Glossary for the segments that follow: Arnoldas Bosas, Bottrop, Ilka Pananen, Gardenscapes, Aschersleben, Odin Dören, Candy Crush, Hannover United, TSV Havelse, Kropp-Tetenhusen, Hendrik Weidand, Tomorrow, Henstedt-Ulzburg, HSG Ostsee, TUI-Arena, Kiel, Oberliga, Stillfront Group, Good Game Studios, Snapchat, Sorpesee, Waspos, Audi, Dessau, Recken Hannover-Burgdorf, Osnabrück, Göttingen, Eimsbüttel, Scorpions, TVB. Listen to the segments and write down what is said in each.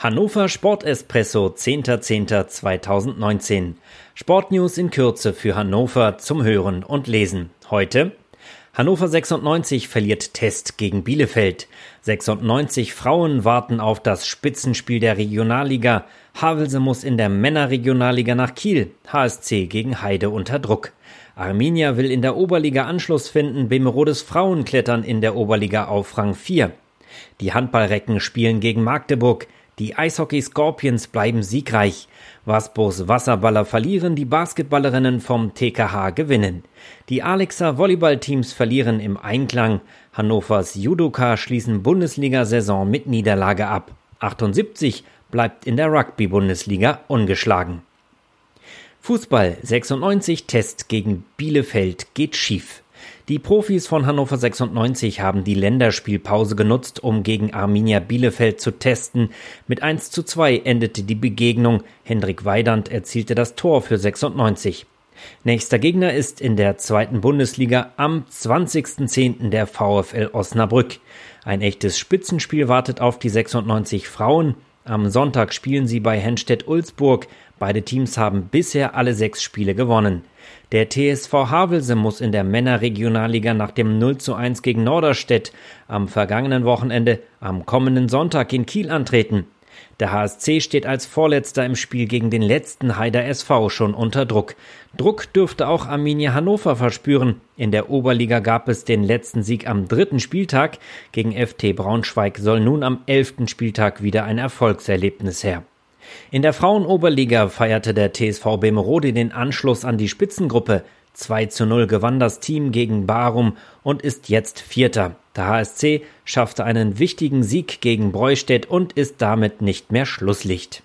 Hannover Sport-Espresso, 10.10.2019. Sportnews in Kürze für Hannover zum Hören und Lesen. Heute: Hannover 96 verliert Test gegen Bielefeld. 96 Frauen warten auf das Spitzenspiel der Regionalliga. Havelse muss in der Männerregionalliga nach Kiel. HSC gegen Heide unter Druck. Arminia will in der Oberliga Anschluss finden. Bemerodes Frauen klettern in der Oberliga auf Rang 4. Die Handballrecken spielen gegen Magdeburg. Die Eishockey-Scorpions bleiben siegreich. Waspos Wasserballer verlieren, die Basketballerinnen vom TKH gewinnen. Die Aligser Volleyballteams verlieren im Einklang. Hannovers Judoka schließen Bundesliga-Saison mit Niederlage ab. 78 bleibt in der Rugby-Bundesliga ungeschlagen. Fußball: 96 Test gegen Bielefeld geht schief. Die Profis von Hannover 96 haben die Länderspielpause genutzt, um gegen Arminia Bielefeld zu testen. Mit 1:2 endete die Begegnung. Hendrik Weidand erzielte das Tor für 96. Nächster Gegner ist in der zweiten Bundesliga am 20.10. der VfL Osnabrück. Ein echtes Spitzenspiel wartet auf die 96 Frauen. Am Sonntag spielen sie bei Henstedt-Ulzburg. Beide Teams haben bisher alle 6 Spiele gewonnen. Der TSV Havelse muss in der Männerregionalliga nach dem 0:1 gegen Norderstedt am vergangenen Wochenende am kommenden Sonntag in Kiel antreten. Der HSC steht als Vorletzter im Spiel gegen den letzten Heider SV schon unter Druck. Druck dürfte auch Arminia Hannover verspüren. In der Oberliga gab es den letzten Sieg am 3. Spieltag. Gegen FT Braunschweig soll nun am 11. Spieltag wieder ein Erfolgserlebnis her. In der Frauenoberliga feierte der TSV Bemerode den Anschluss an die Spitzengruppe. 2:0 gewann das Team gegen Barum und ist jetzt Vierter. Der HSC schaffte einen wichtigen Sieg gegen Breustedt und ist damit nicht mehr Schlusslicht.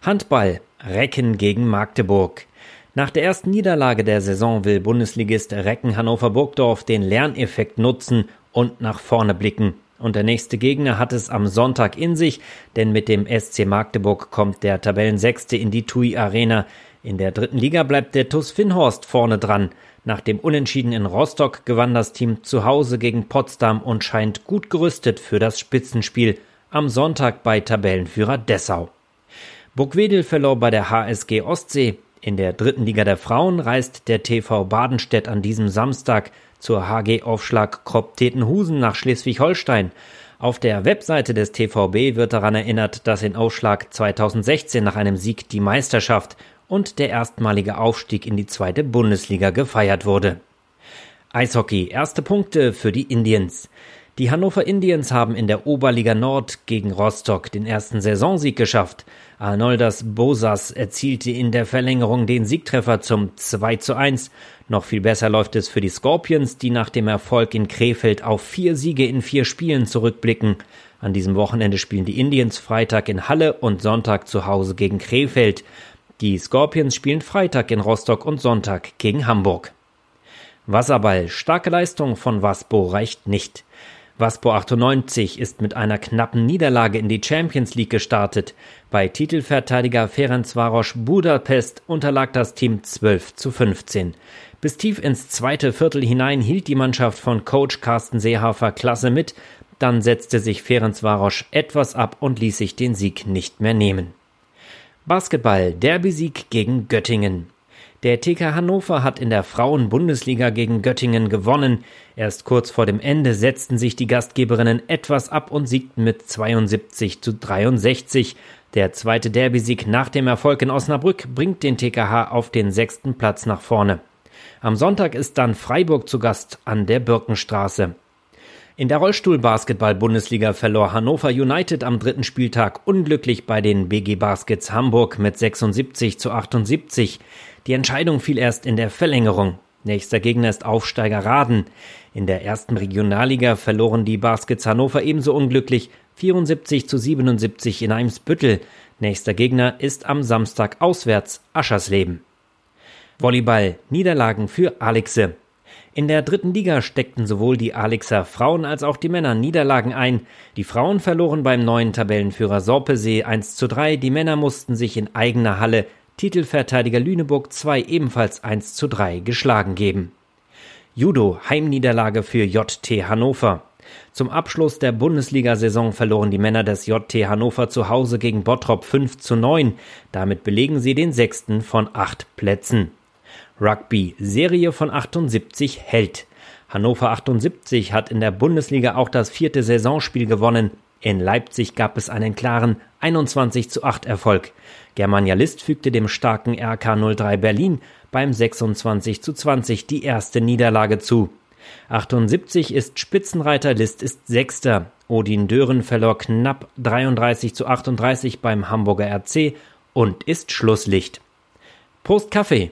Handball: Recken gegen Magdeburg. Nach der ersten Niederlage der Saison will Bundesligist Recken Hannover-Burgdorf den Lerneffekt nutzen und nach vorne blicken. Und der nächste Gegner hat es am Sonntag in sich, denn mit dem SC Magdeburg kommt der Tabellensechste in die TUI-Arena. In der dritten Liga bleibt der TUS Finhorst vorne dran. Nach dem Unentschieden in Rostock gewann das Team zu Hause gegen Potsdam und scheint gut gerüstet für das Spitzenspiel am Sonntag bei Tabellenführer Dessau. Burgwedel verlor bei der HSG Ostsee. In der dritten Liga der Frauen reist der TV Badenstedt an diesem Samstag zur HG Aufschlag Kropp-Tetenhusen nach Schleswig-Holstein. Auf der Webseite des TVB wird daran erinnert, dass in Aufschlag 2016 nach einem Sieg die Meisterschaft und der erstmalige Aufstieg in die zweite Bundesliga gefeiert wurde. Eishockey: erste Punkte für die Indians. Die Hannover Indians haben in der Oberliga Nord gegen Rostock den ersten Saisonsieg geschafft. Arnoldas Bosas erzielte in der Verlängerung den Siegtreffer zum 2:1. Noch viel besser läuft es für die Scorpions, die nach dem Erfolg in Krefeld auf 4 Siege in 4 Spielen zurückblicken. An diesem Wochenende spielen die Indians Freitag in Halle und Sonntag zu Hause gegen Krefeld. Die Scorpions spielen Freitag in Rostock und Sonntag gegen Hamburg. Wasserball: starke Leistung von Waspo reicht nicht. Waspo 98 ist mit einer knappen Niederlage in die Champions League gestartet. Bei Titelverteidiger Ferencváros Budapest unterlag das Team 12:15. Bis tief ins zweite Viertel hinein hielt die Mannschaft von Coach Carsten Seehofer klasse mit. Dann setzte sich Ferencváros etwas ab und ließ sich den Sieg nicht mehr nehmen. Basketball: Derby-Sieg gegen Göttingen. Der TK Hannover hat in der Frauen-Bundesliga gegen Göttingen gewonnen. Erst kurz vor dem Ende setzten sich die Gastgeberinnen etwas ab und siegten mit 72:63. Der zweite Derby-Sieg nach dem Erfolg in Osnabrück bringt den TKH auf den 6. Platz nach vorne. Am Sonntag ist dann Freiburg zu Gast an der Birkenstraße. In der Rollstuhl-Basketball-Bundesliga verlor Hannover United am 3. Spieltag unglücklich bei den BG Baskets Hamburg mit 76:78. Die Entscheidung fiel erst in der Verlängerung. Nächster Gegner ist Aufsteiger Rahden. In der ersten Regionalliga verloren die Baskets Hannover ebenso unglücklich 74:77 in Eimsbüttel. Nächster Gegner ist am Samstag auswärts Aschersleben. Volleyball: Niederlagen für Aligse. In der dritten Liga steckten sowohl die Aligser Frauen als auch die Männer Niederlagen ein. Die Frauen verloren beim neuen Tabellenführer Sorpesee 1:3. Die Männer mussten sich in eigener Halle Titelverteidiger Lüneburg 2 ebenfalls 1:3 geschlagen geben. Judo: Heimniederlage für JT Hannover. Zum Abschluss der Bundesliga-Saison verloren die Männer des JT Hannover zu Hause gegen Bottrop 5:9. Damit belegen sie den 6. von 8 Plätzen. Rugby, Serie von 78 hält. Hannover 78 hat in der Bundesliga auch das 4. Saisonspiel gewonnen. In Leipzig gab es einen klaren 21:8 Erfolg. Germania List fügte dem starken RK 03 Berlin beim 26:20 die erste Niederlage zu. 78 ist Spitzenreiter, List ist Sechster. Odin Dören verlor knapp 33:38 beim Hamburger RC und ist Schlusslicht. Prost Kaffee!